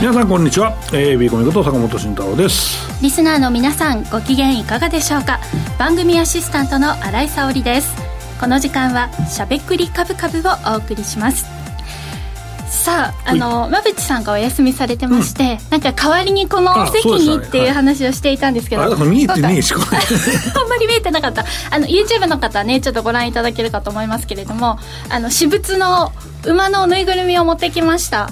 皆さんこんにちは、AAB コミこと坂本慎太郎です。リスナーの皆さん、ご機嫌いかがでしょうか。番組アシスタントの新井沙織です。この時間はしゃべくりカブカブをお送りします。さあ、馬淵さんがお休みされてまして、なんか代わりにこの席にっていう話をしていたんですけど、見えてねえし、これあんまり見えてなかった。YouTube の方はね、ちょっとご覧いただけるかと思いますけれども、私物の馬のぬいぐるみを持ってきました。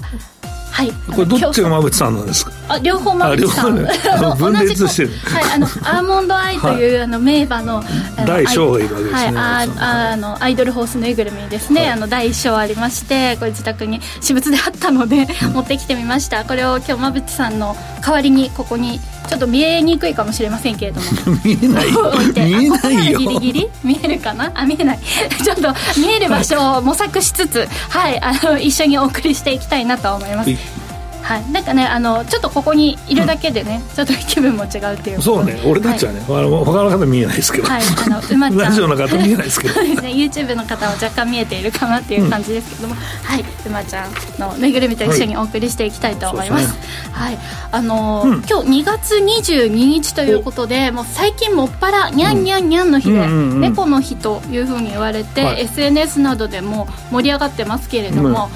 はい、これどっちが馬淵さんなんですか。両方馬淵さん、分裂してるはい、アーモンドアイという、はい、名馬の第1章がいるわけですね、はい、アイドルホースぬいぐるみですね、はい、第1章ありまして、これ自宅に私物であったので持ってきてみました。これを今日馬淵さんの代わりにここにちょっと見えにくいかもしれませんけれども見えないよ見えないよ、ギリギリ見えるかなあ、見えないちょっと見える場所を模索しつつ、はい、一緒にお送りしていきたいなと思います。はい、なんかね、ちょっとここにいるだけでね、ちょっと気分も違うっていう。そうね、俺たちはね、他の方見えないですけど、はい、馬ちゃんラジオの方見えないですけどそうですね、 YouTube の方は若干見えているかなっていう感じですけども、はい、馬ちゃんのぬいぐるみと一緒にお送りしていきたいと思います。はい、そうですね。はい、今日2月22日ということで、もう最近もっぱらニャンニャンニャンの日で、猫の日というふうに言われて、はい、SNS などでも盛り上がってますけれども、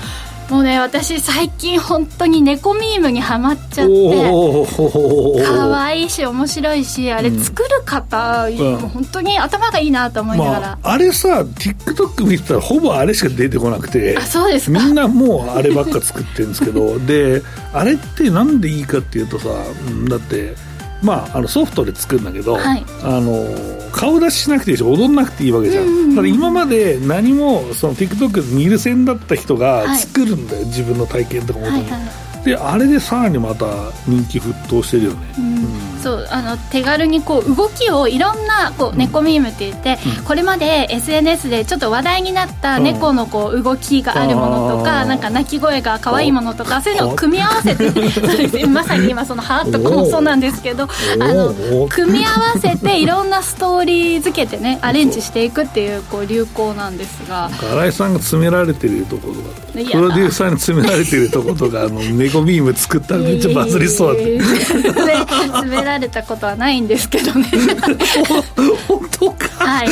もうね、私最近本当に猫ミームにハマっちゃって、かわいいし面白いし、あれ作る方、本当に頭がいいなと思いながら、あれさ、 TikTok 見てたらほぼあれしか出てこなくて、あ、そうですか、みんなもうあればっか作ってるんですけどで、あれってなんでいいかっていうとさ、だってソフトで作るんだけど、はい、顔出ししなくていいし、踊んなくていいわけじゃん。ただ今まで何もその TikTok にいる線だった人が作るんだよ、はい、自分の体験とかも、はいはい、であれでさらにまた人気沸騰してるよね。そう、手軽にこう動きをいろんなこう、猫ミームって言って、これまで SNS でちょっと話題になった猫のこう動きがあるものとか、なんか鳴き声が可愛いものとか、そういうのを組み合わせてそうですね、まさに今そのハートコもそうなんですけど、組み合わせていろんなストーリー付けてね、アレンジしていくってい う, こう流行なんですが、新井さんが詰められてるところとか、プロデューサーに詰められてるところとか、猫ミーム作ったらめっちゃバズりそうだって詰められられたことはないんですけどね本当か、はい、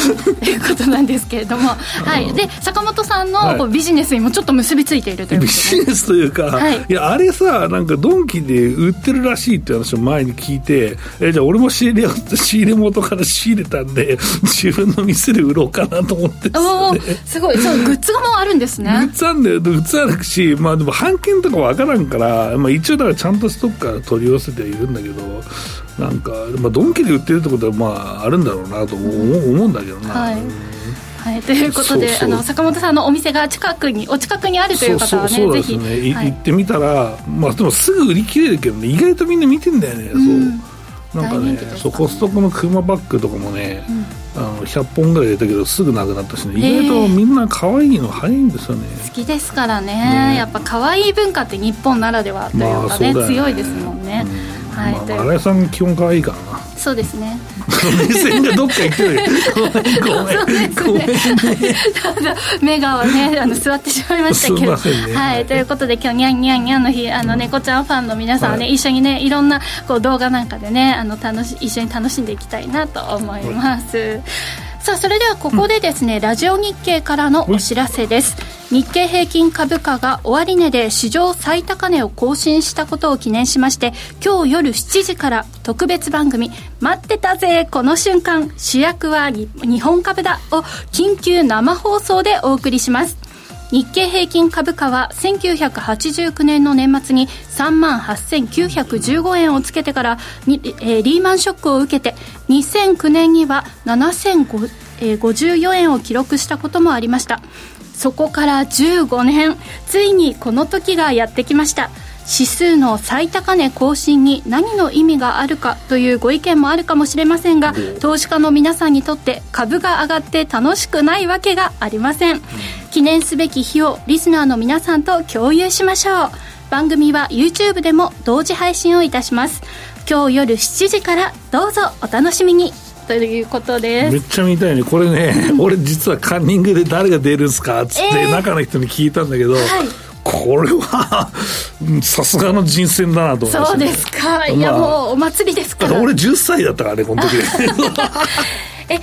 ということなんですけれども、はい、で坂本さんの、はい、ビジネスにもちょっと結びついているということで、ビジネスというか、はい、いや、あれさ、なんかドンキで売ってるらしいって話を前に聞いて、じゃあ俺も仕入れ元から仕入れたんで自分の店で売ろうかなと思ってですね。すごい、そう、グッズがもうあるんですね。グッズあるんだよ。グッズあるし、でも版権とかわからんから、一応だからちゃんとストックから取り寄せてはいるんだけど、なんかドンキで売ってるってことはあるんだろうなと思うんだけどな、はいはい、ということで、そうそう、坂本さんのお店がお近くにあるという方はね、そうそうそう、そうですね、ぜひ、はい、行ってみたら、でもすぐ売り切れるけどね、意外とみんな見てんだよね、そう、なんかね、そう、コストコのクマバッグとかもね、100本ぐらい入れたけどすぐなくなったしね、意外とみんな可愛いの早いんですよね。好きですからね、やっぱ可愛い文化って日本ならではというかね、強いですもんね、新井さん基本可愛いからな。そうですね目線がどっか行ってるごめんね目がね、座ってしまいましたけど、すいませんね、はい、ということで今日ニャンニャンニャンの日、猫ちゃんファンの皆さんはね、はい、一緒にね、いろんなこう動画なんかでね、一緒に楽しんでいきたいなと思います、はい、さあ、それではここでですね、ラジオ日経からのお知らせです。日経平均株価が終値で史上最高値を更新したことを記念しまして、今日夜7時から特別番組、待ってたぜこの瞬間、主役は日本株だを緊急生放送でお送りします。日経平均株価は1989年の年末に 38,915 円をつけてからリーマンショックを受けて、2009年には 7,054 円を記録したこともありました。そこから15年、ついにこの時がやってきました。指数の最高値更新に何の意味があるかというご意見もあるかもしれませんが、投資家の皆さんにとって株が上がって楽しくないわけがありません。記念すべき日をリスナーの皆さんと共有しましょう。番組は YouTube でも同時配信をいたします。今日夜7時からどうぞお楽しみにということです。めっちゃ見たいねこれね俺実はカンニングで誰が出るんすかっつって、中の人に聞いたんだけど、はい、これはさすがの人選だなと思いました、ね、そうですか、まあ、いやもうお祭りですから。俺10歳だったからねこの時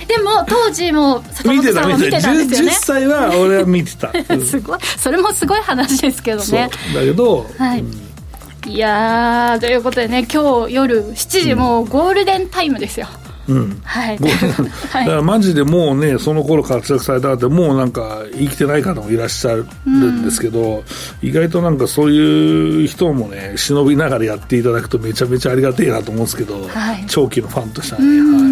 でも当時も坂本さんも見てたんですよね。 10歳は俺は見てたすごい、それもすごい話ですけどね。そうだけど、はい、いやということでね、今日夜7時、もうゴールデンタイムですよ、うん、はい、だからマジでもうね、その頃活躍されたってもうなんか生きてない方もいらっしゃるんですけど、うん、意外となんかそういう人もね忍びながらやっていただくとめちゃめちゃありがてえなと思うんですけど、はい、長期のファンとしてはね、うん、はい、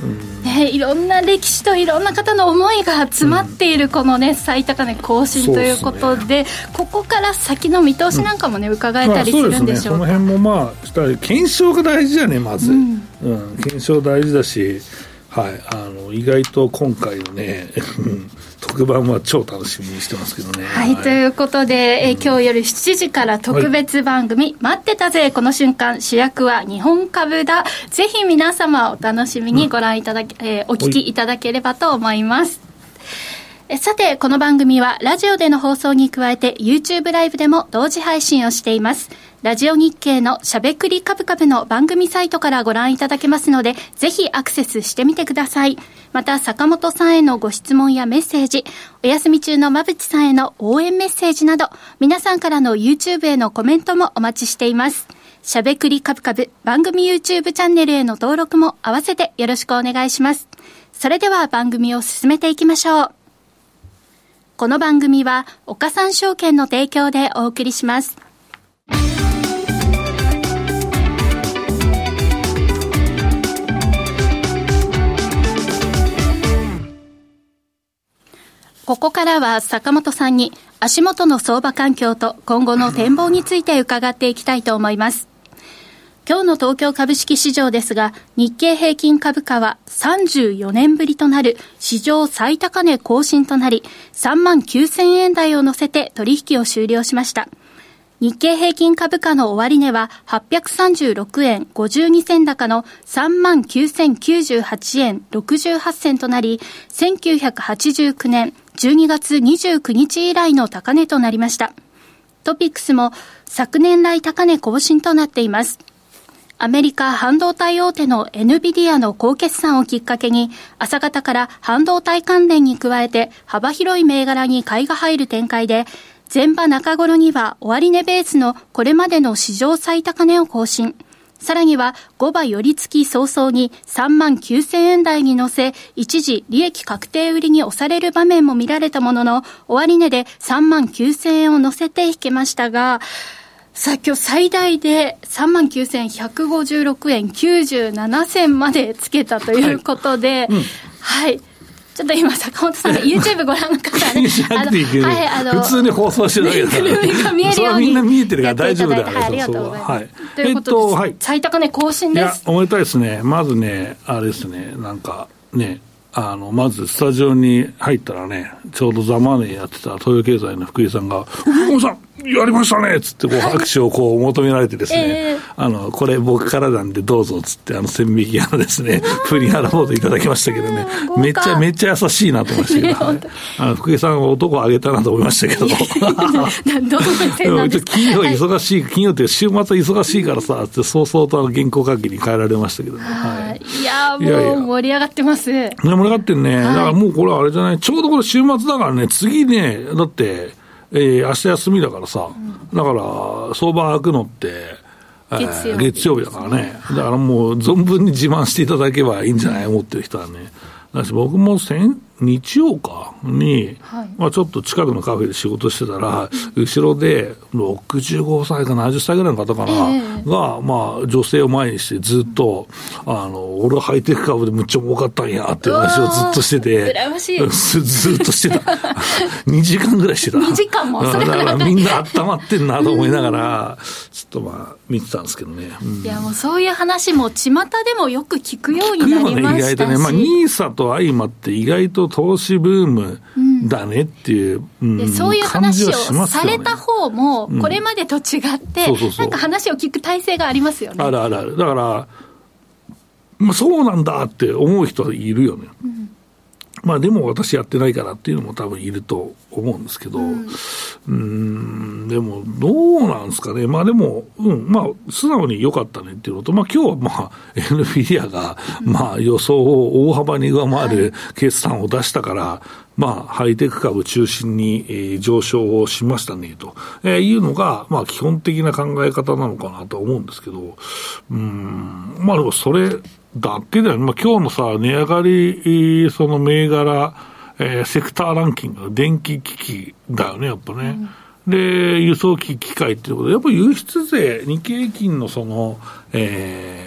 うん、ね、いろんな歴史といろんな方の思いが詰まっているこのね、うん、最高値更新ということで、ね、ここから先の見通しなんかもね、うん、伺えたりするんでしょうか。まあ、そうですね、その辺もまあ検証が大事だね、まず、うんうん、検証大事だし、はい、意外と今回のね特番は超楽しみにしてますけどね、はい、はい、ということで、今日夜7時から特別番組、はい、待ってたぜこの瞬間、主役は日本株だ。ぜひ皆様お楽しみにご覧いただけ、うん、お聞きいただければと思います。さて、この番組はラジオでの放送に加えて YouTube ライブでも同時配信をしています。ラジオ日経のしゃべくりカブカブの番組サイトからご覧いただけますので、ぜひアクセスしてみてください。また、坂本さんへのご質問やメッセージ、お休み中の馬淵さんへの応援メッセージなど、皆さんからの YouTube へのコメントもお待ちしています。しゃべくりカブカブ番組 YouTube チャンネルへの登録も合わせてよろしくお願いします。それでは番組を進めていきましょう。この番組は岡三証券の提供でお送りします。ここからは坂本さんに足元の相場環境と今後の展望について伺っていきたいと思います。今日の東京株式市場ですが、日経平均株価は34年ぶりとなる史上最高値更新となり、39,000 円台を乗せて取引を終了しました。日経平均株価の終値は836円52銭高の 39,098 円68銭となり、1989年12月29日以来の高値となりました。トピックスも昨年来高値更新となっています。アメリカ半導体大手の NVIDIA の高決算をきっかけに、朝方から半導体関連に加えて幅広い銘柄に買いが入る展開で、前場中頃には終値ベースのこれまでの史上最高値を更新。さらには5場寄り付き早々に 39,000 円台に乗せ、一時利益確定売りに押される場面も見られたものの、終値で 39,000 円を乗せて引けましたが、さあ今日最大で 39,156 円97銭までつけたということで、はい、うん、はい、ちょっと今坂本さんが YouTube ご覧の方はね普通に放送してるだけだから見えるようにみんな見えてるから大丈夫だから、ありがとうございます、はい、ということで、はい、最高値更新です。いや、おめでたいですね。まずね、あれですね、なんかね、まずスタジオに入ったらね、ちょうどザ・マネーやってた東洋経済の福井さんが、福井さんやりましたねっつってこう拍手をこう求められてですね、これ僕からなんでどうぞっつって、1000匹ですねプリンアラモードいただきましたけどね、めっちゃめっちゃ優しいなと思いましたけど、ね、福井さんは男をあげたなと思いましたけどどうしてなんですか。金曜忙しい、金曜って週末忙しいからさって早々と原稿書きに変えられましたけどね、はい、いやもう盛り上がってます。いや盛り上がってんね、はい、だからもうこれあれじゃない、ちょうどこれ週末だからね、次ね、だって明日休みだからさ、うん、だから相場開くのって、月曜日だからね、だからもう存分に自慢していただけばいいんじゃない、思ってる人はね。だし僕も日曜かに、はい、ちょっと近くのカフェで仕事してたら、うん、後ろで65歳か70歳ぐらいの方かな、が、女性を前にしてずっと、俺はハイテク株でむっちゃ儲かったんやって話をずっとしてて、羨ましいずっとしてた2時間ぐらいしてた2時間もそれだからみんな温まってんなと思いながら、ちょっと見てたんですけどね、うん、いやもうそういう話も巷でもよく聞くようになりましたし、ね、NISA と相まって意外と投資ブームだねっていう、うんうん、そういう話をされた方もこれまでと違って、うん、なんか話を聞く体制がありますよね。あるあるある。だから、そうなんだって思う人はいるよね、うん、まあ、でも私やってないからっていうのも多分いると思うんですけど、でもどうなんですかね、まあでも、まあ、素直に良かったねっていうのと、まあ、今日はまあ NVIDIA がまあ予想を大幅に上回る決算を出したから、まあ、ハイテク株中心に、上昇をしましたねと、いうのが、まあ、基本的な考え方なのかなと思うんですけど、まあ、でもそれだけでは、まあ、今日のさ、値上がり、その銘柄、セクターランキング、電気機器だよね、やっぱね。で、輸送機機械っていうことで、やっぱり輸出税、日経平均のその、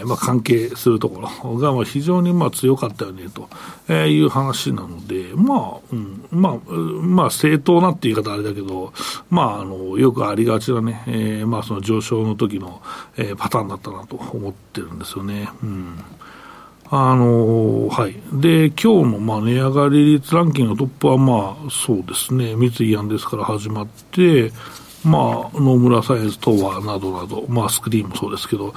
まあ、関係するところがまあ非常にまあ強かったよねという話なので、まあ、まあ、正当なっていう言い方あれだけど、まあ、よくありがちなね、まあ、その上昇の時の、パターンだったなと思ってるんですよね。はい。で、今日の、まあ、値上がり率ランキングのトップは、まあ、そうですね、三井アンデスから始まって、まあ、野村サイエンス、東和などなど、まあ、スクリーンもそうですけど、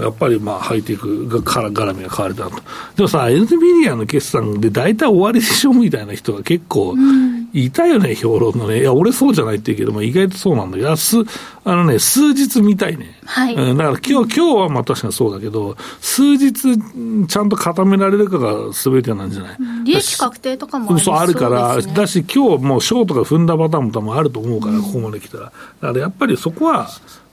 やっぱり、まあ、ハイテクが絡みが変われたと。でもさ、NVIDIA の決算で大体終わりでしょみたいな人が結構、いたよね、評論のね。いや、俺そうじゃないって言うけど、まあ、意外とそうなんだけど、ね、数日見たいね。はい。だから今日はまあ確かにそうだけど、数日ちゃんと固められるかが全てなんじゃない、利益確定とかもありそうですね。そう、あるから、だし今日もうショートが踏んだパターンも多分あると思うから、ここまで来たら。だからやっぱりそこは、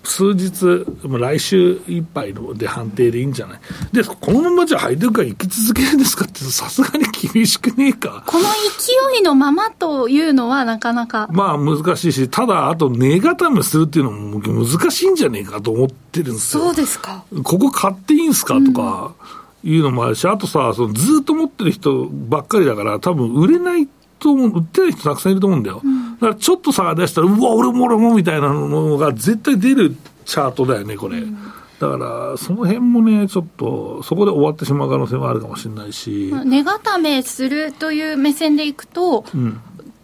数日、来週いっぱいで判定でいいんじゃない。で、このままじゃハイテクが生き続けるんですかって、さすがに厳しくねえか。この勢いのままというのはなかなか。まあ難しいし、ただ、あと、値固めするっていうのも難しいんじゃねえかと思ってるんですよ。そうですか。ここ買っていいんすかとか、いうのもあるし、あとさ、そのずっと持ってる人ばっかりだから、多分売れないと、売ってない人たくさんいると思うんだよ。だからちょっと差が出したら、うわ、俺もみたいなのが絶対出るチャートだよね、これ。だから、その辺もね、ちょっと、そこで終わってしまう可能性もあるかもしれないし。値固めするという目線でいくと、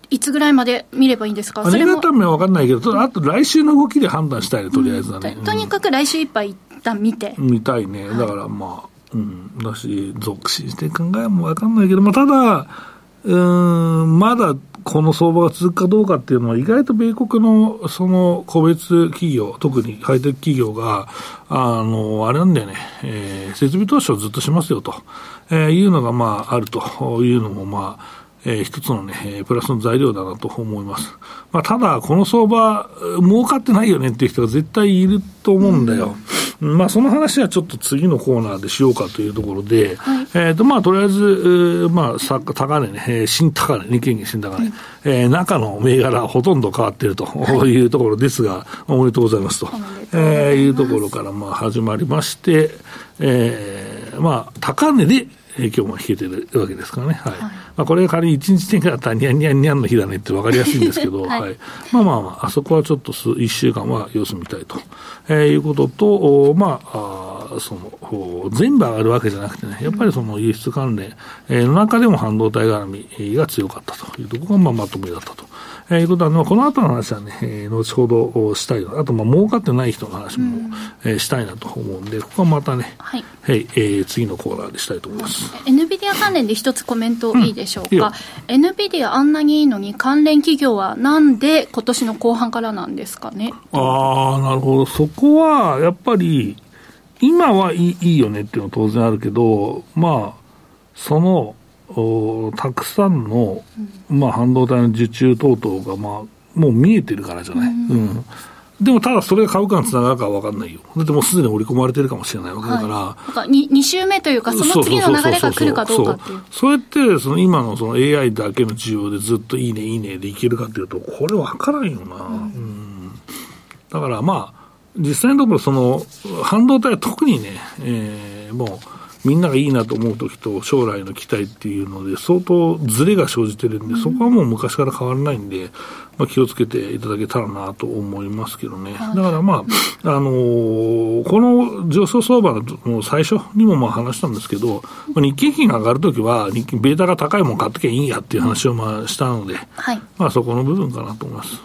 いつぐらいまで見ればいいんですか？値固めは分かんないけど、あと来週の動きで判断したいね、とりあえずはね。とにかく来週いっぱい一旦見て。見たいね。だからまあ、だし、続伸して考えも分かんないけど、まあ、ただ、まだ、この相場が続くかどうかっていうのは意外と米国のその個別企業、特にハイテク企業が、あれなんだよね、設備投資をずっとしますよと、いうのがまああるというのもまあ、一つのね、プラスの材料だなと思います。まあただ、この相場、儲かってないよねっていう人が絶対いると思うんだよ。まあその話はちょっと次のコーナーでしようかというところで、まあとりあえず、まあ高値ね、新高値、日経平均新高値、中の銘柄ほとんど変わっているというところですが、おめでとうございますと、いうところからまあ始まりまして、まあ高値で、今日も引けてるわけですからね。はい。まあ、これが仮に1日展開だったらニャンニャンニャンの日だねって分かりやすいんですけど、はい。まあまあまあ、あそこはちょっと1週間は様子見たいと、いうことと、まあ、その、全部上がるわけじゃなくてね、やっぱりその輸出関連の中でも半導体絡みが強かったというところがまあまとめだったと。いうことは、この後の話はね、後ほどしたいな。あと、まあ、儲かってない人の話も、したいなと思うんで、ここはまたね、次のコーナーでしたいと思います。NVIDIA 関連で一つコメントいいでしょうか。NVIDIA あんなにいいのに関連企業はなんで今年の後半からなんですかね。ああ、なるほど。そこは、やっぱり、今はいいよねっていうのは当然あるけど、まあ、その、たくさんの、まあ、半導体の受注等々が、まあ、もう見えてるからじゃない、でもただそれが株価につながるかは分かんないよ。だってもうすでに織り込まれてるかもしれないわけだから、2週目というかその次の流れが来るかどうかっていう、そうやってその今のその AI だけの需要でずっといいねいいねでいけるかっていうとこれ分からんよな、だからまあ実際のところその半導体は特にね、もうみんながいいなと思うときと将来の期待っていうので相当ズレが生じてるんで、そこはもう昔から変わらないんで、まあ、気をつけていただけたらなと思いますけどね。だからまあ、この上昇相場の最初にもまあ話したんですけど、日経平均が上がるときはベータが高いもん買ってきゃいいんやっていう話をまあしたので、まあそこの部分かなと思います。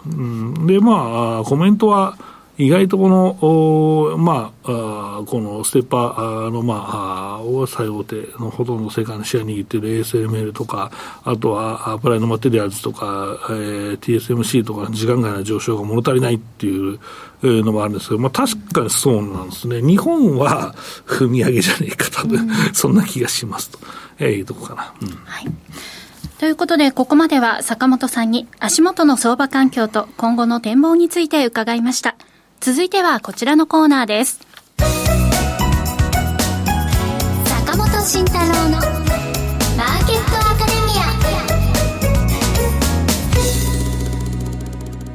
でまあコメントは意外とこの、このステッパーの、最大手のほとんど世界のシェア握っている ASML とか、あとはアプライドマテリアルズとか、TSMC とか、時間外の上昇が物足りないっていうのもあるんですけど、確かにそうなんですね。日本は踏み上げじゃねえか、多分、そんな気がしますと、いうとこかな。はい。ということで、ここまでは坂本さんに足元の相場環境と今後の展望について伺いました。続いてはこちらのコーナーです。坂本慎太郎のマーケットアカデミア。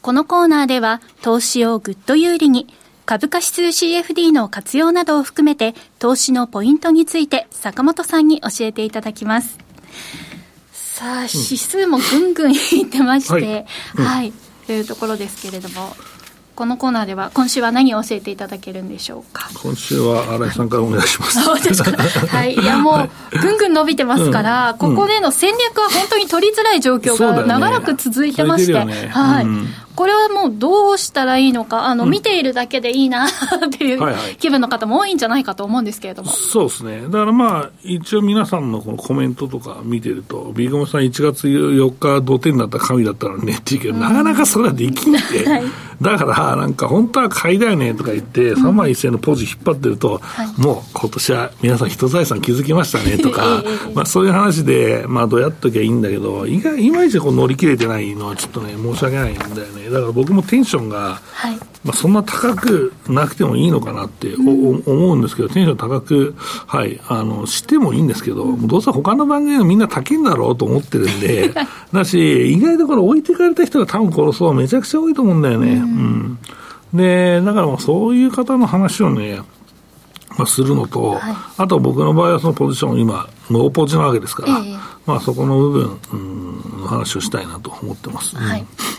このコーナーでは投資をグッと有利に、株価指数 CFD の活用などを含めて投資のポイントについて坂本さんに教えていただきます。さあ、指数もぐんぐんいってまして、はい、というところですけれども、このコーナーでは今週は何を教えていただけるんでしょうか。今週は新井さんからお願いします。はい、いやもう、ぐんぐん伸びてますから、ここでの戦略は本当に取りづらい状況が長らく続いてまして、これはもうどうしたらいいのか、見ているだけでいいなっていう気分の方も多いんじゃないかと思うんですけれども。そうですね。だから一応皆さんのこのコメントとか見てると、ビーゴムさん1月4日同点だったら神だったのねって言うけど、なかなかそれはできないで、だから本当は買いだよねとか言って、3万1000円のポジ引っ張ってると、もう今年は皆さん一財産築きましたねとか、そういう話で、どやっときゃいいんだけど、いまいち乗り切れてないのはちょっとね、申し訳ないんだよね。だから僕もテンションが、そんな高くなくてもいいのかなって思うんですけど、テンション高く、してもいいんですけど、どうせ他の番組がみんな高いんだろうと思ってるんで、だし意外とこれ置いてかれた人が多分この層めちゃくちゃ多いと思うんだよね。で、だからそういう方の話をね、するのと、あと僕の場合はそのポジション今ノーポジなわけですから、そこの部分の話をしたいなと思ってます。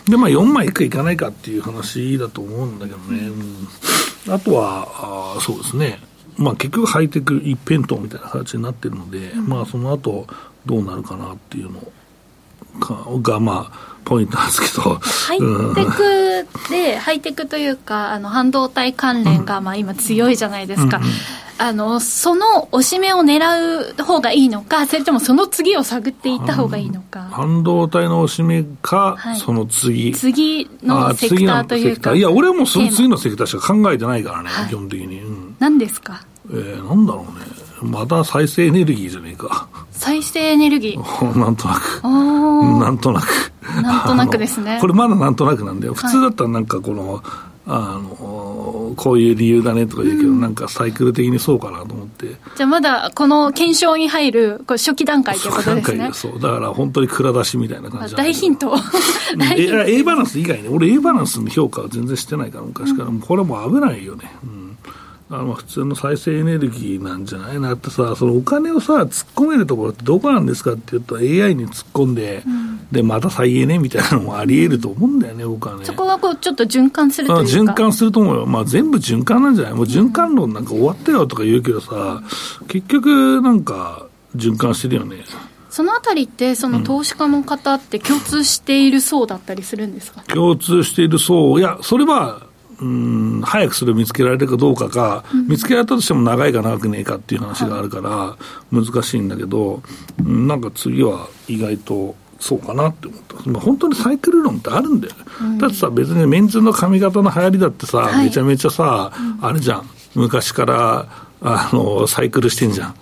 で、4枚いくかいかないかっていう話だと思うんだけどね。あとはそうですね。結局ハイテク一辺倒みたいな形になってるので、その後どうなるかなっていうのがポイントなんですけど、ハイテクというか半導体関連が今強いじゃないですか。その押し目を狙う方がいいのか、それともその次を探っていった方がいいのか。半導体の押し目か、その次のセクターというか。いや、俺はもうその次のセクターしか考えてないからね、基本的に。何ですか。なんだろうね。また再生エネルギーじゃねえか。再生エネルギー。なんとなくですね。これまだなんとなくなんだよ。普通だったらこういう理由だねとか言うけど、サイクル的にそうかなと思って。じゃあまだこの検証に入る初期段階ということですね。そう、だから本当に蔵出しみたいな感じ。大ヒント。A バランス以外ね、俺 A バランスの評価は全然してないから昔から、これはもう危ないよね。普通の再生エネルギーなんじゃないなってさ、そのお金をさ突っ込めるところってどこなんですかって言うと AI に突っ込んで、でまた再エネみたいなのもあり得ると思うんだよね、僕はね。そこはちょっと循環するというか。循環すると思うよ。全部循環なんじゃない。もう循環論なんか終わったよとか言うけどさ、結局循環してるよね。そのあたりってその投資家の方って共通している層だったりするんですか。共通している層、いやそれは早くそれを見つけられるかどうかか、見つけられたとしても長いか長くねえかっていう話があるから難しいんだけど、次は意外とそうかなって思った。本当にサイクル論ってあるんだよ、だってさ、別にメンズの髪型の流行りだってさ、めちゃめちゃさ、あれじゃん、昔からサイクルしてんじゃん。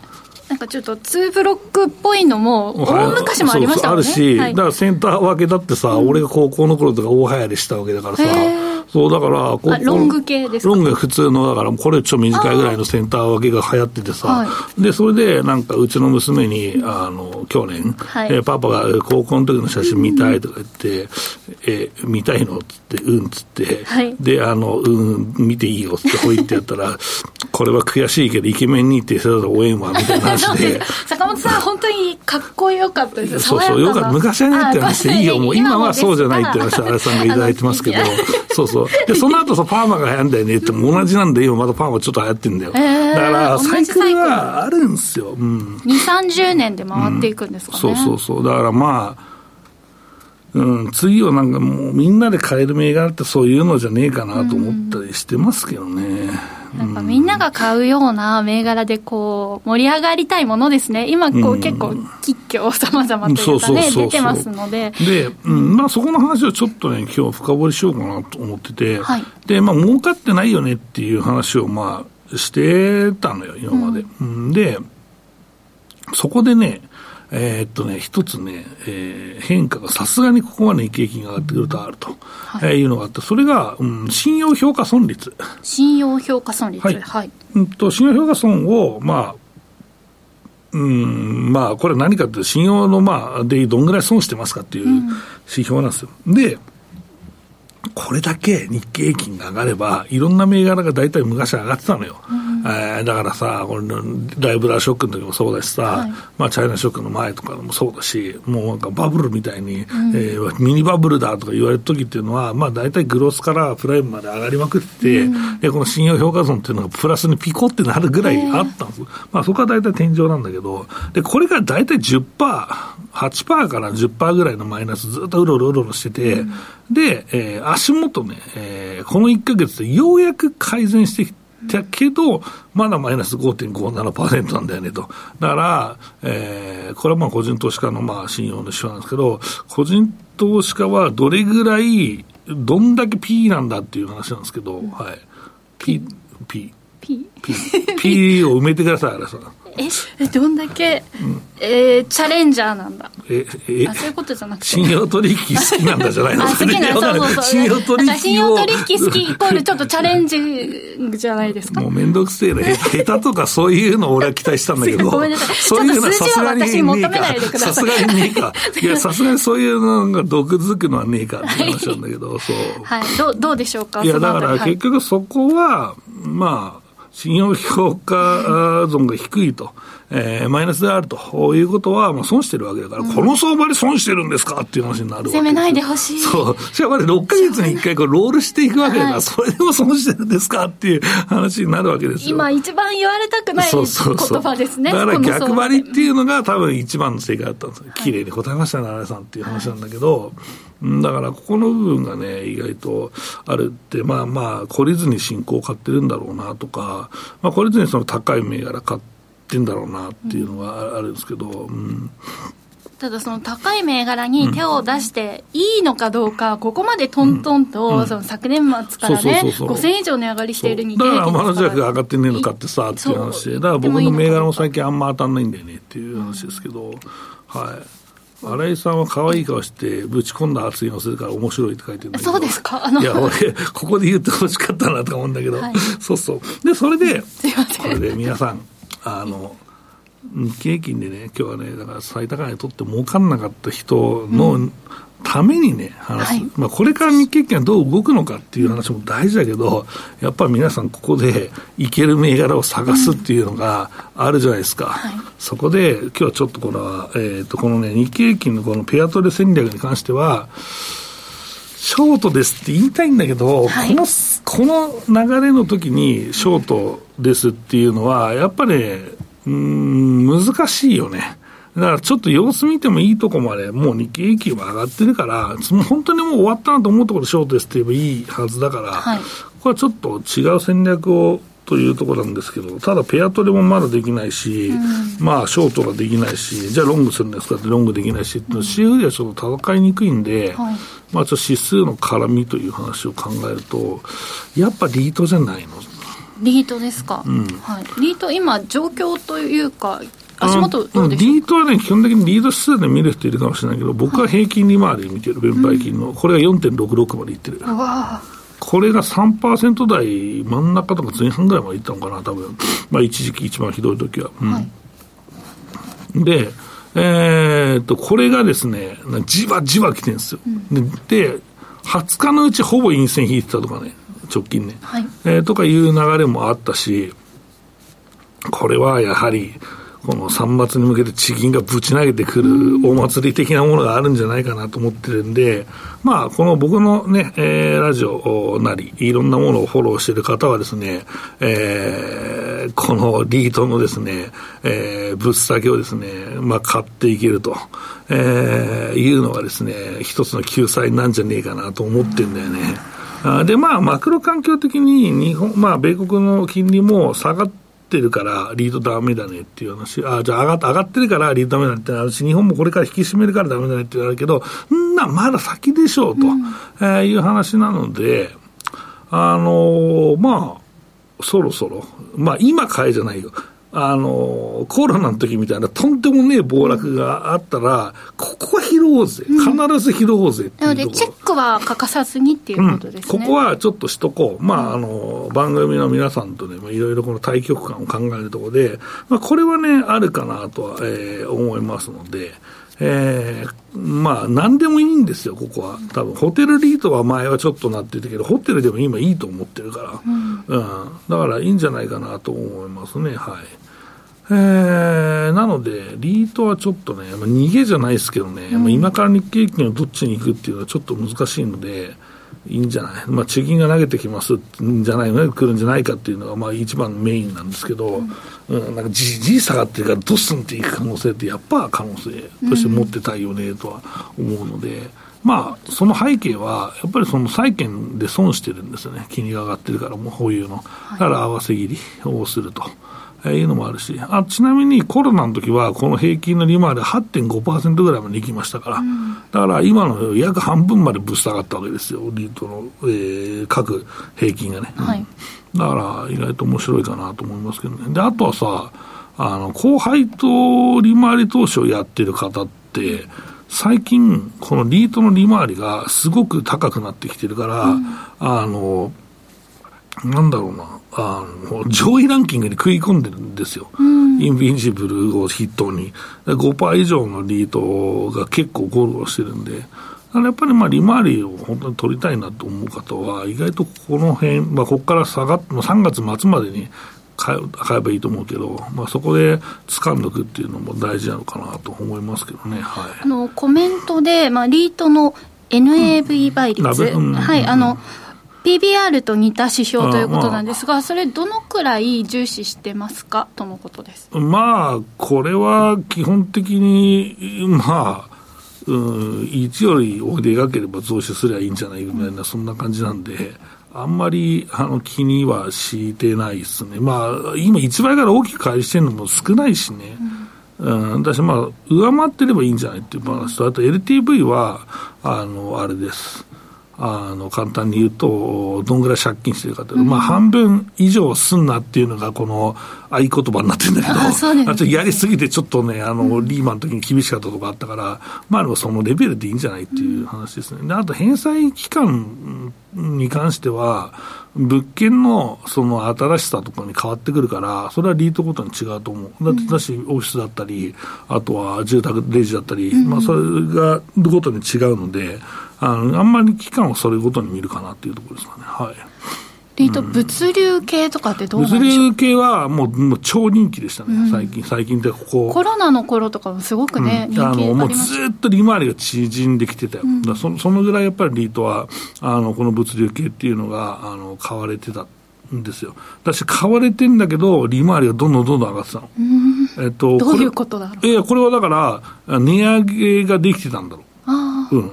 ちょっと2ブロックっぽいのも大昔もありましたもんね。そうそう、あるし、だからセンター分けだってさ、俺が高校の頃とか大流行りしたわけだからさ、そうだからロング系ですか。ロングが普通のだから、これちょっと短いぐらいのセンター分けが流行っててさ、でそれでうちの娘に去年、パパが高校の時の写真見たいとか言って、見たいのっつってうんっつって、で見ていいよってほいってやったらこれは悔しいけどイケメンにって応援はみたいな話。坂本さん本当にかっこよかったです。そうそう、よかった昔はねって話でいいよ、もう今はそうじゃないって話、新井さんがいただいてますけど、そうそう、でその後さパーマが流行んだよねっても同じなんで、今またパーマちょっと流行ってんだよ、だからサイクルはあるんですよ、2、30年で回っていくんですかね、そうそうそう、だから次はなんかもうみんなで買える銘柄ってそういうのじゃねえかなと思ったりしてますけどね。なんかみんなが買うような銘柄でこう盛り上がりたいものですね。今こう結構吉居様々というかね出てますので、で、まあ、そこの話をちょっとね今日深掘りしようかなと思ってて、はい、でまあ儲かってないよねっていう話をまあしてたのよ今まで、うん、でそこでね一つね、変化がさすがにここまで日経金が上がってくるとあると、はい、いうのがあって、それが、信用評価損率。信用評価損率、はい、はい、信用評価損をまあまあこれ何かって信用のまあでどんぐらい損してますかっていう指標なんですよ、うん、でこれだけ日経金が上がればいろんな銘柄がだいたい昔上がってたのよ、うん、だからさこれライブラーショックの時もそうだしさ、はい、まあ、チャイナショックの前とかもそうだし、もうなんかバブルみたいに、うん、ミニバブルだとか言われた時っていうのは、まあ、大体グロスからプライムまで上がりまくって、うん、でこの信用評価損っていうのがプラスにピコってなるぐらいあったんです、まあ、そこは大体天井なんだけど、でこれが大体 10%、8% から 10% ぐらいのマイナスずっとうろうろしてて、うん、で、足元ね、この1ヶ月でようやく改善してきてだけどまだマイナス 5.57% なんだよねと。だから、これはまあ個人投資家のまあ信用の指標なんですけど、個人投資家はどれぐらいどんだけ P なんだっていう話なんですけど、はい、P を埋めてくださいあらさん。どんだけ、チャレンジャーなんだ、そういうことじゃなくて信用取引好きなんだじゃないの好きなそう信用取引好きイコールちょっとチャレンジじゃないですか。もうめんどくせえな下手とかそういうのを俺は期待したんだけどごめんなさい、そういうのはさすがにねえか、さすがにねえか、いやさすがにそういうのが毒づくのはねえかって話なんだけど、そう、はい、どうでしょうか。いやだから結局そこは、はい、まあ信用評価損が低いと、マイナスであるということはもう損してるわけだから、うん、この相場で損してるんですかっていう話になるわけです。攻めないでほしい。そう、しかも6ヶ月に1回こうロールしていくわけだから、はい、それでも損してるんですかっていう話になるわけですよ。今一番言われたくない言葉ですね。だから逆張りっていうのが多分一番の正解だったんですよ。綺麗に答えましたね、荒井さんっていう話なんだけど、はい、だからここの部分がね意外とあるって、まあまあ懲りずに進行を買ってるんだろうなとか、まあ、懲りずにその高い銘柄買ってんだろうなっていうのがあるんですけど、うん、ただその高い銘柄に手を出していいのかどうか、うん、ここまでトントンと、うん、その昨年末からね5000円以上値上がりしている日経平均ですから、だからマナジャクが上がってねえのかってさっていう話で、だから僕の銘柄も最近あんま当たんないんだよねっていう話ですけど、うん、はい、新井さんは可愛い顔してぶち込んだ厚いのするから面白いって書いてるんだけど、そうですか、いや俺ここで言ってほしかったなと思うんだけど、はい、そうそうで、それでこれで皆さん日経平均でね今日はねだから最高値取って儲かんなかった人のためにね、うん、話す、はい、まあ、これから日経平均はどう動くのかっていう話も大事だけど、やっぱり皆さんここでいける銘柄を探すっていうのがあるじゃないですか、うん、はい、そこで今日はちょっとこれは、このね日経平均のこのペアトレ戦略に関してはショートですって言いたいんだけど、はい、この流れの時にショートですっていうのはやっぱり、難しいよね。だからちょっと様子見てもいいとこまでもう日経平均は上がってるから、本当にもう終わったなと思うところでショートですって言えばいいはずだから、はい、これはちょっと違う戦略をというところなんですけど、ただペアトレもまだできないし、うん、まあショートができないし、じゃあロングするんですかってロングできないし、うん、CF ではちょっと戦いにくいんで、はい、まあちょっと指数の絡みという話を考えるとやっぱリートじゃないの。リートですか、うん、はい、リート今状況というか足元どうでしょうか。リートはね基本的にリード指数で見る人いるかもしれないけど、僕は平均利回り見てる、はい、分配金のこれが 4.66 までいってる、うわー、これが 3% 台真ん中とか前半ぐらいまでいったのかな多分、まあ、一時期一番ひどい時は、うん、はい、で、これがですねじわじわ来てるんですよ、うん、で20日のうちほぼ陰線引いてたとかね直近ね、はい、とかいう流れもあったし、これはやはりこの3月に向けて地銀がぶち投げてくるお祭り的なものがあるんじゃないかなと思ってるんで、まあこの僕のね、ラジオなりいろんなものをフォローしてる方はですね、このリートのですね、物先をですね、買っていけると、いうのがですね、一つの救済なんじゃねえかなと思ってんだよね。で、マクロ環境的に日本、米国の金利も下がってるからリートダメだねっていう話、じゃあ上がってるからリートダメだねって話、日本もこれから引き締めるからダメだねって言われるけど、まだ先でしょうと、いう話なので、そろそろ、今買えじゃないよ。コロナの時みたいなとんでもねえ暴落があったら、ここは拾おうぜ、必ず拾おうぜっていうところ、なのでチェックは欠かさずにっていうことですね、ここはちょっとしとこう、番組の皆さんとね、いろいろこの大局観を考えるところで、これはねあるかなとは、思いますので、何でもいいんですよ、ここは。多分ホテルリートは前はちょっとなってたけど、ホテルでも今いいと思ってるから、だからいいんじゃないかなと思いますね。はい。なのでリートはちょっとね、逃げじゃないですけどね、今から日経平均をどっちに行くっていうのはちょっと難しいので、いいんじゃない、地銀が投げてきますんじゃないのね、来るんじゃないかっていうのが、一番メインなんですけど、なんかじじい下がってるからドスンっていく可能性ってやっぱ可能性として持ってたいよねとは思うので、その背景はやっぱりその債券で損してるんですよね、金利が上がってるから、もう保有の、だから合わせ切りをすると、いうのもあるし、ちなみにコロナの時はこの平均の利回り 8.5% ぐらいまで行きましたから、だから今の約半分までぶっ下がったわけですよ、リートの、各平均がね、だから意外と面白いかなと思いますけどね。で、あとはさ、後輩と利回り投資をやってる方って最近このリートの利回りがすごく高くなってきてるから、なんだろうな、上位ランキングに食い込んでるんですよ、インビンジブルを筆頭に 5% 以上のリートが結構ゴロゴロしてるんで、やっぱり利回りを本当に取りたいなと思う方は意外とこの辺、ここから下がっても3月末までに買えばいいと思うけど、そこで掴んどくっていうのも大事なのかなと思いますけどね。コメントで、リートの NAV 倍率、PBR と似た指標ということなんですが、それどのくらい重視してますかとのことです。これは基本的に、1より多でかければ増資すればいいんじゃないみたいな、そんな感じなんで、あんまり気にはしてないですね。今1倍から大きく返してるのも少ないしね。私上回ってればいいんじゃないっていう話と、あと LTV はあれです。簡単に言うと、どんぐらい借金してるかというと、半分以上すんなっていうのがこの合言葉になってるんだけど、やりすぎてちょっとね、リーマンの時に厳しかったとこあったから、でもそのレベルでいいんじゃないっていう話ですね。で、あと返済期間に関しては、物件のその新しさとかに変わってくるから、それはリートごとに違うと思う。だし、オフィスだったり、あとは住宅レジだったり、それがごとに違うので、あんまり期間をそれごとに見るかなっていうところですかね。リート、物流系とかってどうなんでしょう。物流系はもう超人気でしたね、最近って。コロナの頃とかもすごくね、人気ありました。もうずっと利回りが縮んできてたよ、だ そのぐらいやっぱりリートはこの物流系っていうのが買われてたんですよ。私買われてんだけど利回りがどんどん上がってたの。どういうことだろう。これはだから値上げができてたんだろう。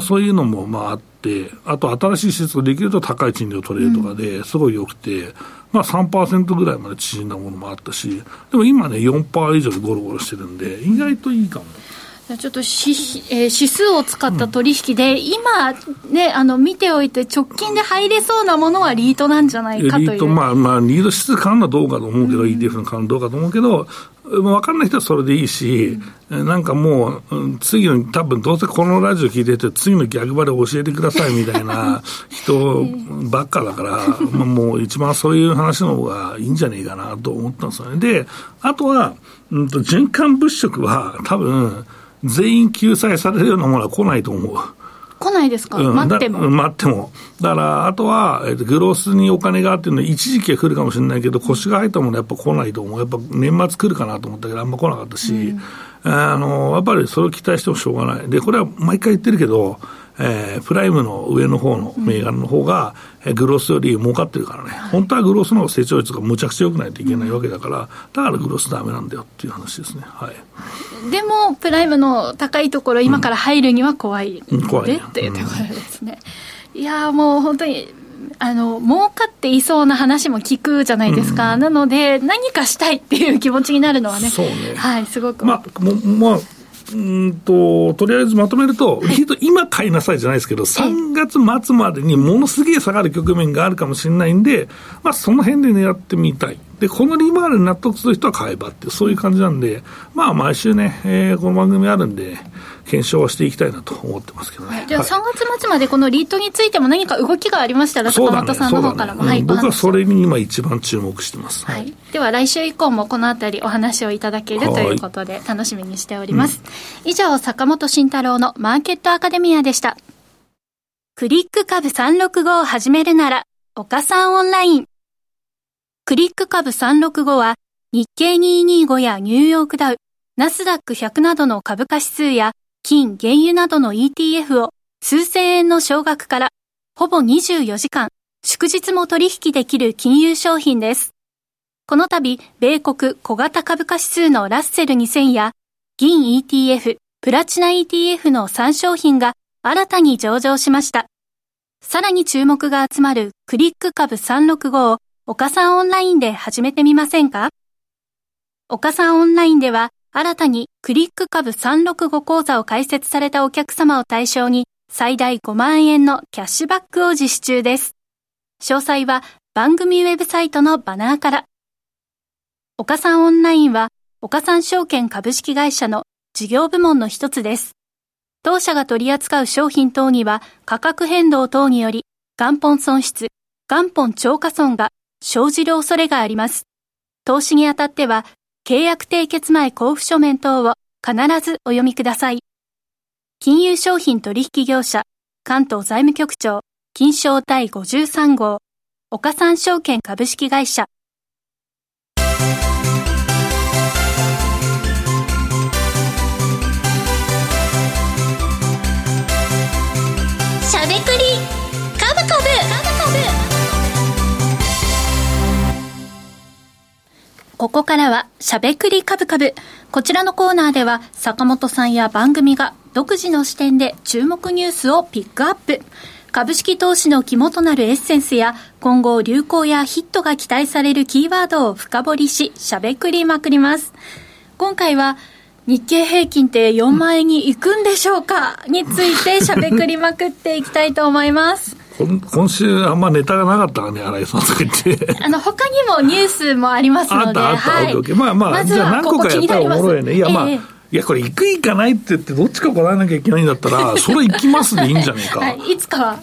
そういうのもあって、あと新しい施設ができると高い賃料取れるとかですごい良くて、3% ぐらいまで縮んだものもあったし、でも今ね 4% 以上でゴロゴロしてるんで意外といいかも。ちょっと指数を使った取引で、今ね、見ておいて直近で入れそうなものはリートなんじゃないかという。リート、リート指数買うのはどうかと思うけど、ETF の買うのはどうかと思うけど、分かんない人はそれでいいし、なんかもう次の、多分どうせこのラジオ聞いてて次の逆張り教えてくださいみたいな人ばっかだからもう一番そういう話の方がいいんじゃねえかなと思ったんですよね。で、あとは、循環物色は多分全員救済されるようなものは来ないと思う。来ないですか、待っても。だから、あとは、グロースにお金があっていうのは、一時期は来るかもしれないけど、腰が入ったものはやっぱ来ないと思う。やっぱ年末来るかなと思ったけど、あんま来なかったし、やっぱりそれを期待してもしょうがない。で、これは毎回言ってるけど、プライムの上の方の銘柄の方が、グロスより儲かってるからね、はい、本当はグロスの成長率がむちゃくちゃ良くないといけないわけだから、だからグロスダメなんだよっていう話ですね、はい、でもプライムの高いところ今から入るには怖いので、怖いっていうところですね、いやもう本当に儲かっていそうな話も聞くじゃないですか、なので何かしたいっていう気持ちになるのは ね、 そうね、はい、すごく、とりあえずまとめると、今買いなさいじゃないですけど、3月末までにものすげえ下がる局面があるかもしれないんで、まあ、その辺で狙ってみたい。で、この利回りに納得する人は買えばって、そういう感じなんで、まあ、毎週ね、この番組あるんで、検証はしていきたいなと思ってますけどね。じゃあ、3月末までこのリートについても何か動きがありましたら、坂本さんの方からも、はい、僕はそれに今一番注目してます。はい。はい、では、来週以降もこのあたりお話をいただけるということで、楽しみにしております。以上、坂本慎太郎のマーケットアカデミアでした。クリック株365を始めるなら、岡三オンライン。クリック株365は、日経225やニューヨークダウ、ナスダック100などの株価指数や、金、原油などの ETF を数千円の少額からほぼ24時間、祝日も取引できる金融商品です。この度、米国小型株価指数のラッセル2000や銀 ETF、プラチナ ETF の3商品が新たに上場しました。さらに注目が集まるクリック株365を岡三オンラインで始めてみませんか？岡三オンラインでは、新たにクリック株365口座を開設されたお客様を対象に最大5万円のキャッシュバックを実施中です。詳細は番組ウェブサイトのバナーから。岡三オンラインは岡三証券株式会社の事業部門の一つです。当社が取り扱う商品等には価格変動等により元本損失、元本超過損が生じる恐れがあります。投資にあたっては契約締結前交付書面等を必ずお読みください。金融商品取引業者、関東財務局長、金商第53号、岡三証券株式会社。しゃべくりカブカブ。ここからはしゃべくりカブカブ。こちらのコーナーでは坂本さんや番組が独自の視点で注目ニュースをピックアップ。株式投資の肝となるエッセンスや今後流行やヒットが期待されるキーワードを深掘りし、しゃべくりまくります。今回は日経平均って4万円に行くんでしょうかについてしゃべくりまくっていきたいと思います。今週あんまネタがなかったからね、新井さんとか言って他にもニュースもありますのであった、まあまあ、まずは何個かやったらおもろいね。いや、まあ、いやこれ行く行かないって言ってどっちか来らなきゃいけないんだったらそれ行きますでいいんじゃないか、はい、いつかは、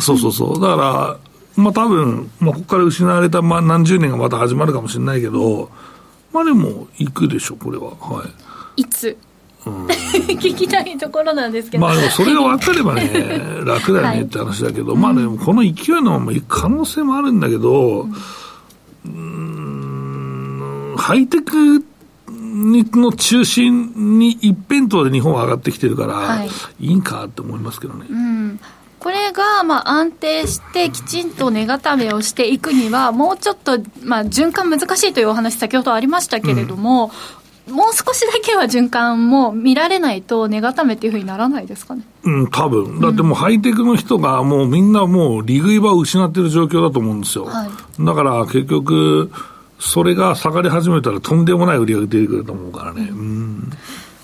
そうだから、まあ、多分、まあ、ここから失われた、まあ、何十年がまた始まるかもしれないけど、まあでも行くでしょこれは、はい、いつ聞きたいところなんですけど、まあでもそれが分かればね楽だよねって話だけど、はい、まあでもこの勢いのまま行く可能性もあるんだけど、ハイテクの中心に一辺倒で日本は上がってきてるから、はい、いいんかって思いますけどね、これがまあ安定してきちんと値固めをしていくにはもうちょっと、まあ、循環難しいというお話先ほどありましたけれども、もう少しだけは循環も見られないと値固めっていう風にならないですかね。多分だってもうハイテクの人がもうみんなもう利食い場を失ってる状況だと思うんですよ、はい、だから結局それが下がり始めたらとんでもない売り上げ出てくると思うからね、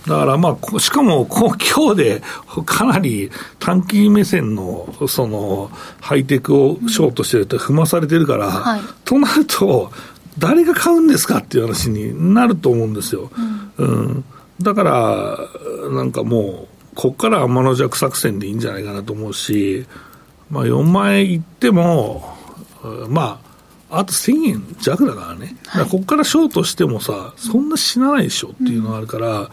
だからまあしかも今日でかなり短期目線のそのハイテクをショートしてると踏まされてるから、となると誰が買うんですかっていう話になると思うんですよ、だからなんかもうこっから天の弱作戦でいいんじゃないかなと思うし、まあ、4万円いってもまああと1000円弱だからね、だからこっからショートしてもさそんな死なないでしょっていうのがあるから、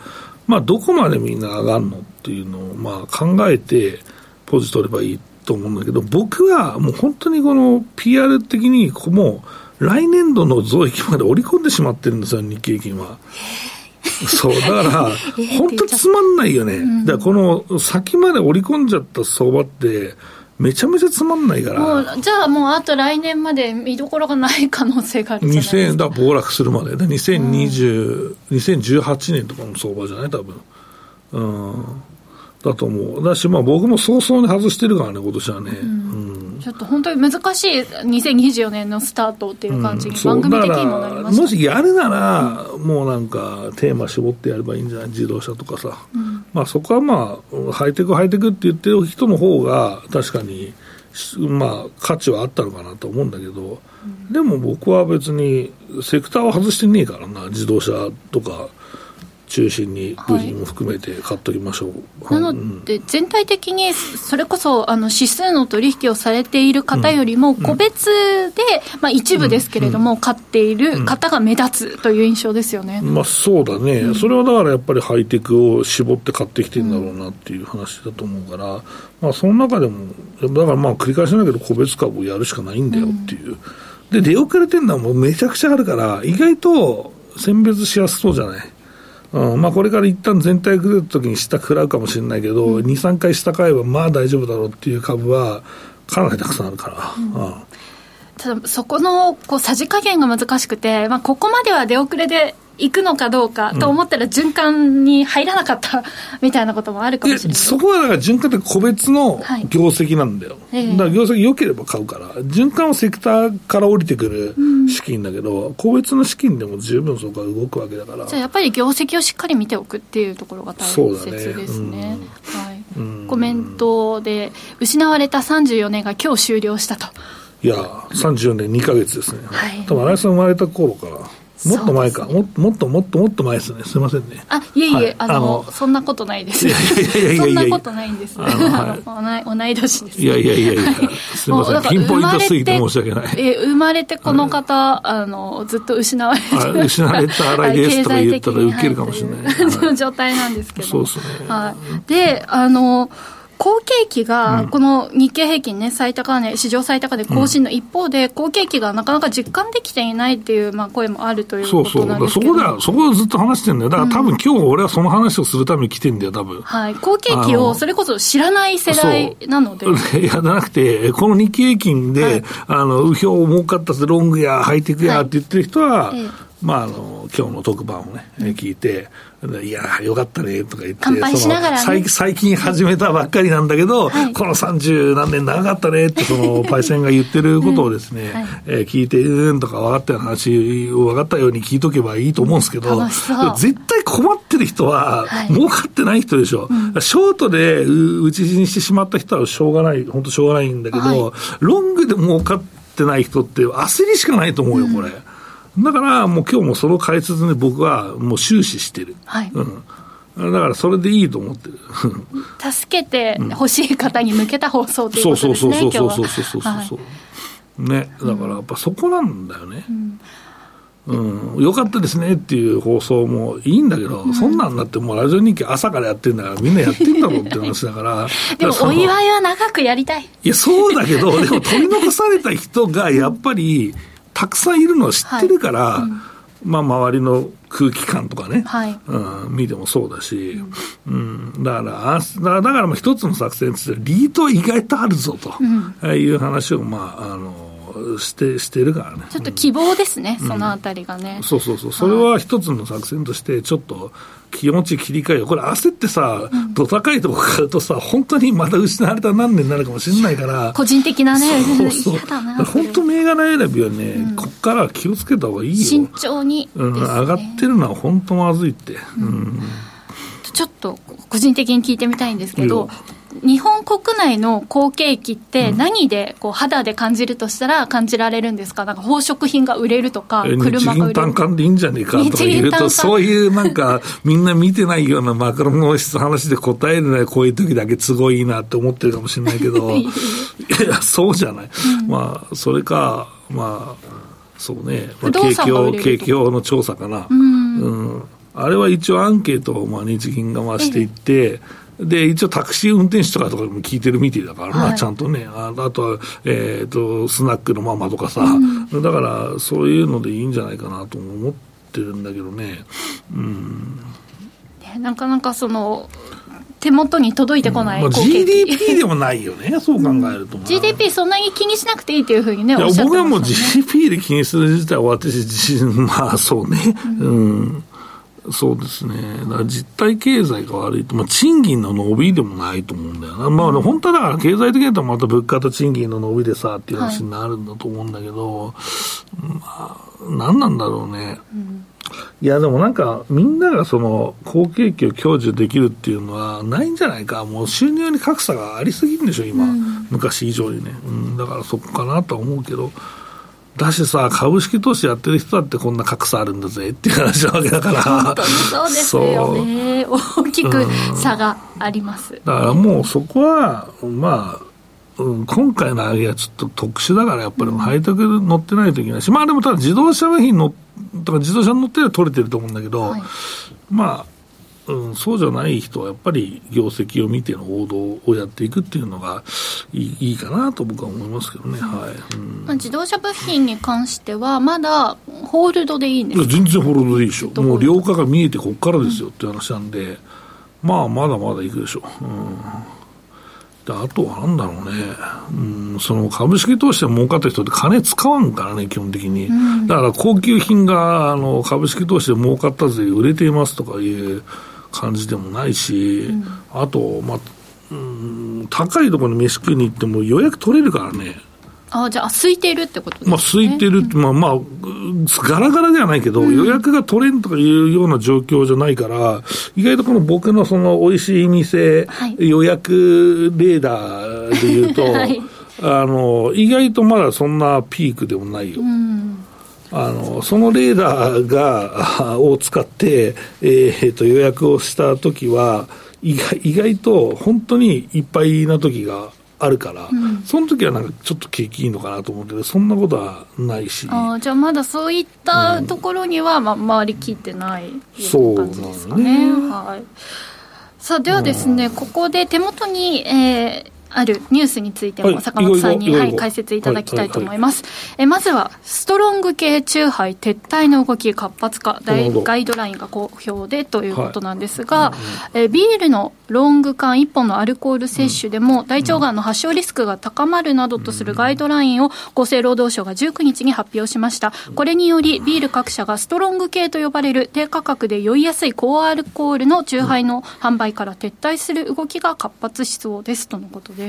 まあ、どこまでみんな上がるのっていうのをまあ考えてポジ取ればいいと思うんだけど、僕はもう本当にこの PR 的にもう来年度の増益まで織り込んでしまってるんですよ日経平均は。そう、だから、本当つまんないよね。だからこの先まで織り込んじゃった相場って、めちゃめちゃつまんないから。もうじゃあもうあと来年まで見どころがない可能性があるじゃないですか。だから暴落するまでね、2018年とかの相場じゃない多分。だと思う。だし、まあ僕も早々に外してるからね、今年はね。ちょっと本当に難しい2024年のスタートっていう感じに番組的にもなりましたね。もしやるなら、もうなんかテーマ絞ってやればいいんじゃない、自動車とかさ、まあ、そこはまあハイテクって言ってる人の方が確かに、まあ、価値はあったのかなと思うんだけど、でも僕は別にセクターは外してねえからな、自動車とか中心に部品も含めて買っておきましょう、はい、なので全体的にそれこそ指数の取引をされている方よりも個別で、まあ、一部ですけれども買っている方が目立つという印象ですよね、まあ、そうだね、それはだからやっぱりハイテクを絞って買ってきてるんだろうなっていう話だと思うから、まあ、その中でもだからまあ繰り返しだけど個別株をやるしかないんだよっていう、で出遅れてるのはもうめちゃくちゃあるから意外と選別しやすそうじゃない、まあ、これから一旦全体崩れた時に下食らうかもしれないけど、2、3回下買えばまあ大丈夫だろうっていう株はかなりたくさんあるから、ただそこのこうさじ加減が難しくて、まあ、ここまでは出遅れで行くのかどうかと思ったら循環に入らなかったみたいなこともあるかもしれない。そこはだから循環って個別の業績なんだよ、だから業績良ければ買うから、循環はセクターから降りてくる資金だけど、個別の資金でも十分そこは動くわけだから、じゃあやっぱり業績をしっかり見ておくっていうところが大切ですね。コメントで失われた34年が今日終了したと。いや34年2ヶ月ですね、多分新井さん生まれた頃からもっと前か、もっと前ですね、すいませんね。あ、いえいえ、はい、そんなことないです。そんなことないんです、ね、同い年です、ね。いやいやいやいや、すいません、ピンポイントすぎて申し訳ない。生まれてこの方、ずっと失われて、失われた新井ですとか言ったら受けるかもしれない。状態なんですけど。そうですね。はい。で、好景気がこの日経平均ね、最高値、史上最高値更新の一方で、好景気がなかなか実感できていないっていう、まあ、声もあるということなんですけど、そこをずっと話してるんだよ。だから多分今日俺はその話をするために来てるんだよ多分、はい、好景気をそれこそ知らない世代なので、いやじゃなくてこの日経平均で、はい、右表を儲かったロングやハイテクやって言ってる人は、はい、まあ、今日の特番をね、聞いて、いやよかったねとか言って乾杯しながら、ね、最近始めたばっかりなんだけど、はい、この30何年長かったねってそのパイセンが言ってることをですね、聞いてうんとか分かったような話を分かったように聞いとけばいいと思うんですけど、絶対困ってる人は、儲かってない人でしょ、ショートで打ち死にしてしまった人はしょうがない、本当しょうがないんだけど、ロングで儲かってない人って焦りしかないと思うよこれ、だからもう今日もその解説で僕はもう終始してる、はい、だからそれでいいと思ってる助けてほしい方に向けた放送ということですね今日は。そうね、だからやっぱそこなんだよね、よかったですねっていう放送もいいんだけど、そんなんなってもうラジオ日記朝からやってるんだからみんなやってんだろうって話だからでもお祝いは長くやりたい。いやそうだけどでも取り残された人がやっぱりたくさんいるのを知ってるから、まあ、周りの空気感とかね、見てもそうだし、だからもう一つの作戦としてリート意外とあるぞと、いう話を、まあ、してるからね、ちょっと希望ですね、そのあたりがね、それは一つの作戦としてちょっと気持ち切り替えよう。これ焦ってさ、ど高いとこ買うとさ、本当にまた失われた何年になるかもしれないから、個人的なね、嫌だな、本当銘柄選びはね、こっからは気をつけた方がいいよ、慎重にですね、上がってるのは本当まずいって、ちょっと個人的に聞いてみたいんですけど、日本国内の好景気って何でこう肌で感じるとしたら感じられるんですか？なんか宝飾品が売れるとか、車が売れるとか。日銀短観でいいんじゃねえかとか言うと、そういうなんかみんな見てないようなマクロの話で答えるのはこういう時だけ都合いいなって思ってるかもしれないけど、いやそうじゃない。まあそれか、まあそうね、まあ、景況の調査かな。あれは一応アンケートをまあ日銀がまあしていって。で一応タクシー運転手とかも聞いてるみてえだから、ちゃんとね、あとは、スナックのママとかさ、だからそういうのでいいんじゃないかなと思ってってるんだけどね、うん、なかなかその手元に届いてこない、うんまあ、GDP でもないよねそう考えると、うん、GDP そんなに気にしなくていいというふうにねおっしゃってましたね。僕はもう GDP で気にする自体は私自身まあそうね、うんうんそうですね。だから実体経済が悪いと、まあ、賃金の伸びでもないと思うんだよな。まあ、うん、本当はだから経済的にはまた物価と賃金の伸びでさっていう話になるんだと思うんだけど、はい、まあ何なんだろうね、うん、いやでもなんかみんながその好景気を享受できるっていうのはないんじゃないか。もう収入に格差がありすぎるんでしょ今、うん、昔以上にね、うん、だからそこかなとは思うけどだしさ株式投資やってる人だってこんな格差あるんだぜっていう話なわけだから本当にそうですよね大きく差があります、うん、だからもうそこはまあ、うん、今回の上げはちょっと特殊だからやっぱりハイテク乗ってないといけないし、うん、まあでもただ自動車部品のとか自動車に乗ってれば取れてると思うんだけど、はい、まあ、うん、そうじゃない人はやっぱり業績を見ての王道をやっていくっていうのがいいかなと僕は思いますけどね、はいうん、自動車部品に関してはまだホールドでいいんですか。全然ホールドでいいでしょ。もう量化が見えてこっからですよって話なんで、うん、まあまだまだいくでしょう、うん、であとはなんだろうね、うん、その株式投資で儲かった人って金使わんからね基本的に、うん、だから高級品があの株式投資で儲かったぜ売れていますとかいう感じでもないし、うん、あとまあ高いところに飯食いに行っても予約取れるからね。あじゃあ空いてるってことですね。まあ空いてるって、うん、まあまあガラガラではないけど、うん、予約が取れんとかいうような状況じゃないから意外とこの僕のその美味しい店、はい、予約レーダーでいうと、はい、意外とまだそんなピークでもないよ、うんそのレーダーがを使って、予約をしたときは意外と本当にいっぱいな時があるから、うん、その時はなんかちょっと景気いいのかなと思うけどそんなことはないし。あじゃあまだそういったところには、うん、回りきってないような感じですか ね、 そうね、はい、さあではですね、うん、ここで手元に、あるニュースについても坂本さんに、はい、解説いただきたいと思います、はいはいはい、まずはストロング系酎ハイ撤退の動き活発化ガイドラインが好評でということなんですが、はいビールのロング缶1本のアルコール摂取でも大腸がんの発症リスクが高まるなどとするガイドラインを厚生労働省が19日に発表しました。これによりビール各社がストロング系と呼ばれる低価格で酔いやすい高アルコールの酎ハイの販売から撤退する動きが活発しそうですとのことです。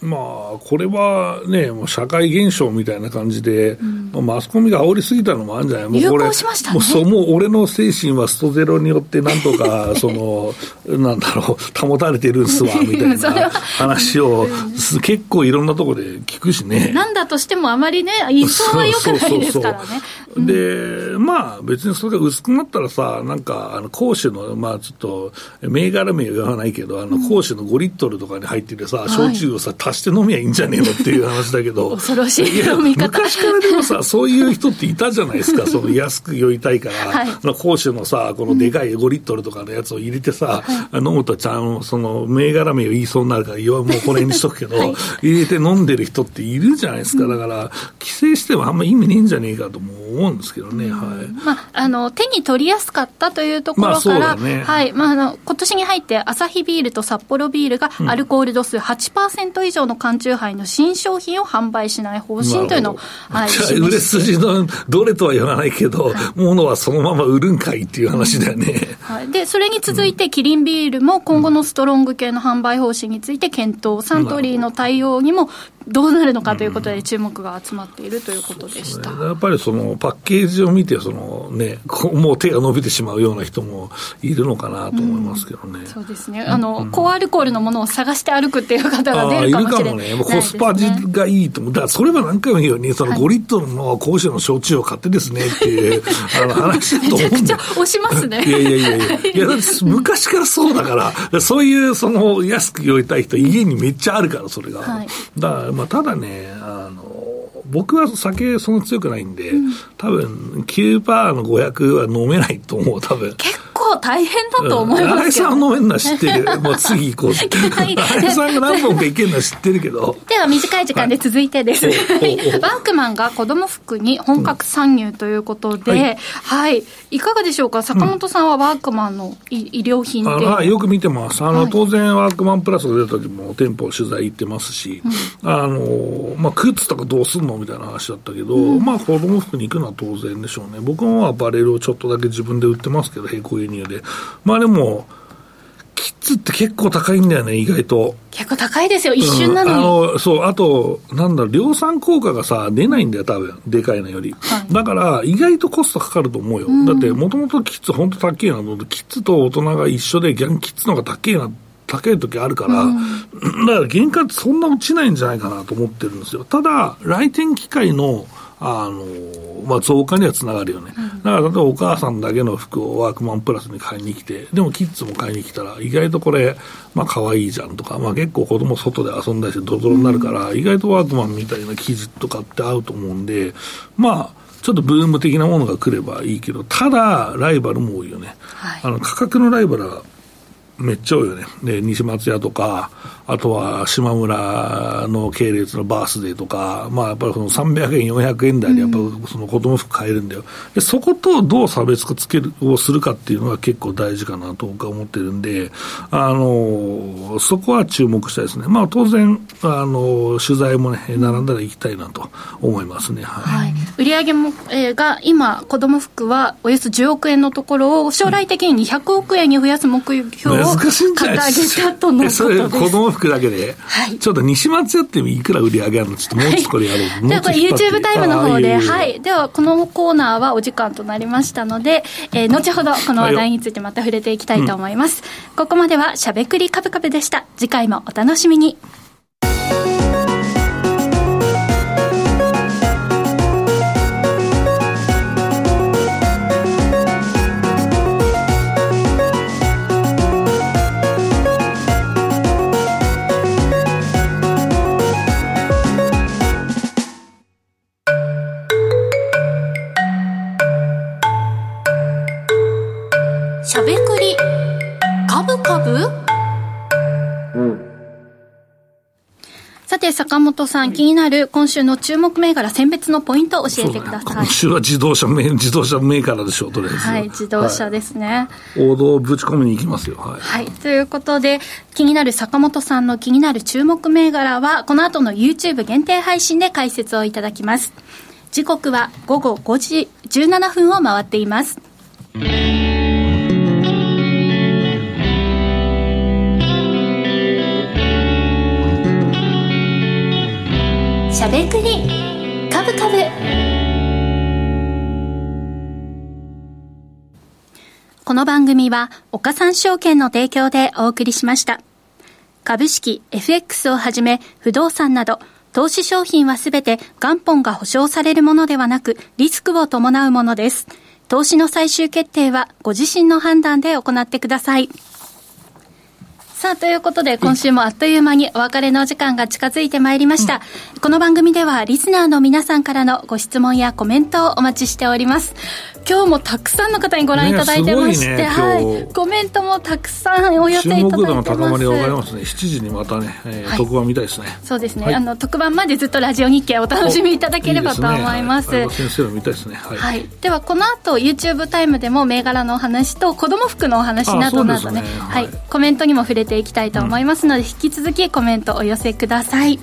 まあこれはねもう社会現象みたいな感じで、うんまあ、マスコミが煽りすぎたのもあるんじゃない。もうこれ流行しましたね。もう俺の精神はストゼロによってなんとかそのなんだろう保たれてるんすわみたいな話を結構いろんなところで聞くしね。なんだとしてもあまりね一層は良くないですからね。そうそうそうそうでまあ別にそれが薄くなったらさなんか講師のまあちょっと銘柄名は言わないけど講師の5リットルとかに入っててさ、うん、焼酎をさ足して飲みゃいいんじゃねえのっていう話だけど恐ろしい飲み方。昔からでもさそういう人っていたじゃないですかその安く酔いたいから、はい、講師のさこのでかい5リットルとかのやつを入れてさ、うん、飲むとちゃんその銘柄名を言いそうになるからもうこれにしとくけど、はい、入れて飲んでる人っているじゃないですか。だから規制してもあんま意味ねえんじゃねえかと思うんですけどね、はいまあ、手に取りやすかったというところから、まあそうだねはいまあ、今年に入ってアサヒビールとサッポロビールがアルコール度数 8% 以上の缶酎ハイの新商品を販売しない方針というのを、はい、売れ筋のどれとは言わないけど、はい、ものはそのまま売るんかいっていう話だよね、はい、でそれに続いてキリンビールも今後のストロング系の販売方針について検討、サントリーの対応にもどうなるのかということで注目が集まっているということでした、うんね、やっぱりそのパッケージを見てその、ね、もう手が伸びてしまうような人もいるのかなと思いますけどね、うん、そうですね高アルコールのものを探して歩くっていう方が出るかもしれないですね。コスパがいいと思う。だからそれは何回も言うようにその5リットルの甲子園の焼酎を買ってですねっていう話だと思うんでめちゃくちゃ押しますねいやいやいやいやだって昔からそうだからそういうその安く酔いたい人家にめっちゃあるからそれが、はい、だからまあ、ただね僕は酒そんな強くないんで、うん、多分 9% の500は飲めないと思う。多分結構構大変だと思いますけど、うん、新井さんの面は知ってるけどもう次行こうって新井さんが何本か行けるのは知ってるけどでは短い時間で続いてです、はい、ワークマンが子供服に本格参入ということで、うんはいはい、いかがでしょうか坂本さんはワークマンの衣料品で、よく見てますはい、当然ワークマンプラスが出た時も店舗取材行ってますし、うん靴とかどうすんのみたいな話だったけど、うん子供服に行くのは当然でしょうね。僕もアパレルをちょっとだけ自分で売ってますけど並行輸入ででもキッズって結構高いんだよね意外と。結構高いですよ一瞬なのに、そうあとなんだろう量産効果がさ出ないんだよ多分でかいのより、はい、だから意外とコストかかると思うよ、うん、だってもともとキッズ本当高いなと思ってキッズと大人が一緒で逆にキッズの方が高い時あるから、うん、だから原価ってそんな落ちないんじゃないかなと思ってるんですよ。ただ来店機会の増加にはつながるよね、うん、だから例えばお母さんだけの服をワークマンプラスに買いに来てでもキッズも買いに来たら意外とこれ可愛いじゃんとか、結構子供外で遊んだりしてドロドロになるから、うん、意外とワークマンみたいな生地とかって合うと思うんでちょっとブーム的なものが来ればいいけどただライバルも多いよね、はい、価格のライバルはめっちゃ多いよね。で、西松屋とか、あとは島村の系列のバースデーとか、やっぱりその300円、400円台でやっぱその子供服買えるんだよ。で、そことどう差別化をするかっていうのが結構大事かなと僕は思ってるんで、そこは注目したいですね。当然、取材もね、並んだら行きたいなと思いますね。はい。売上も、が今、子供服はおよそ10億円のところを将来的に200億円に増やす目標を、難しいんじゃないですか。それ子供服だけで、はい、ちょっと西松屋っていくら売り上げあるのちょっともうちょっとこれやろう。ではこれ YouTube タイムの方で、はい。ではこのコーナーはお時間となりましたので、後ほどこの話題についてまた触れていきたいと思います。うん、ここまではしゃべくりカブカブでした。次回もお楽しみに。坂本さん気になる今週の注目銘柄選別のポイントを教えてください。今週は自動車銘柄でしょうとりあえず、はい、自動車ですね、はい、王道をぶち込みに行きますよ、はいはい、ということで気になる坂本さんの気になる注目銘柄はこの後の YouTube 限定配信で解説をいただきます。時刻は午後5時17分を回っています。しゃべくりカブカブ、この番組は岡三証券の提供でお送りしました。株式 FX をはじめ不動産など投資商品はすべて元本が保証されるものではなくリスクを伴うものです。投資の最終決定はご自身の判断で行ってください。さあということで今週もあっという間にお別れの時間が近づいてまいりました、うん、この番組ではリスナーの皆さんからのご質問やコメントをお待ちしております。今日もたくさんの方にご覧いただいてまして、ねねはい、コメントもたくさんお寄せいただいてます。注目度の高まりが分かりますね。7時にまたね、はい、特番みたいですね。そうですね、はい、特番までずっとラジオ日経をお楽しみいただければと思います。先生の見たいですね、はいはい、ではこの後 YouTube タイムでも銘柄のお話と子供服のお話などなど ねはいはい、コメントにも触れていきたいと思いますので、うん、引き続きコメントお寄せください。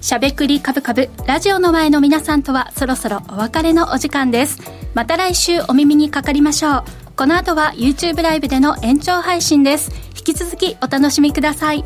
しゃべくりカブカブ、ラジオの前の皆さんとはそろそろお別れのお時間です。また来週お耳にかかりましょう。この後は YouTube ライブでの延長配信です。引き続きお楽しみください。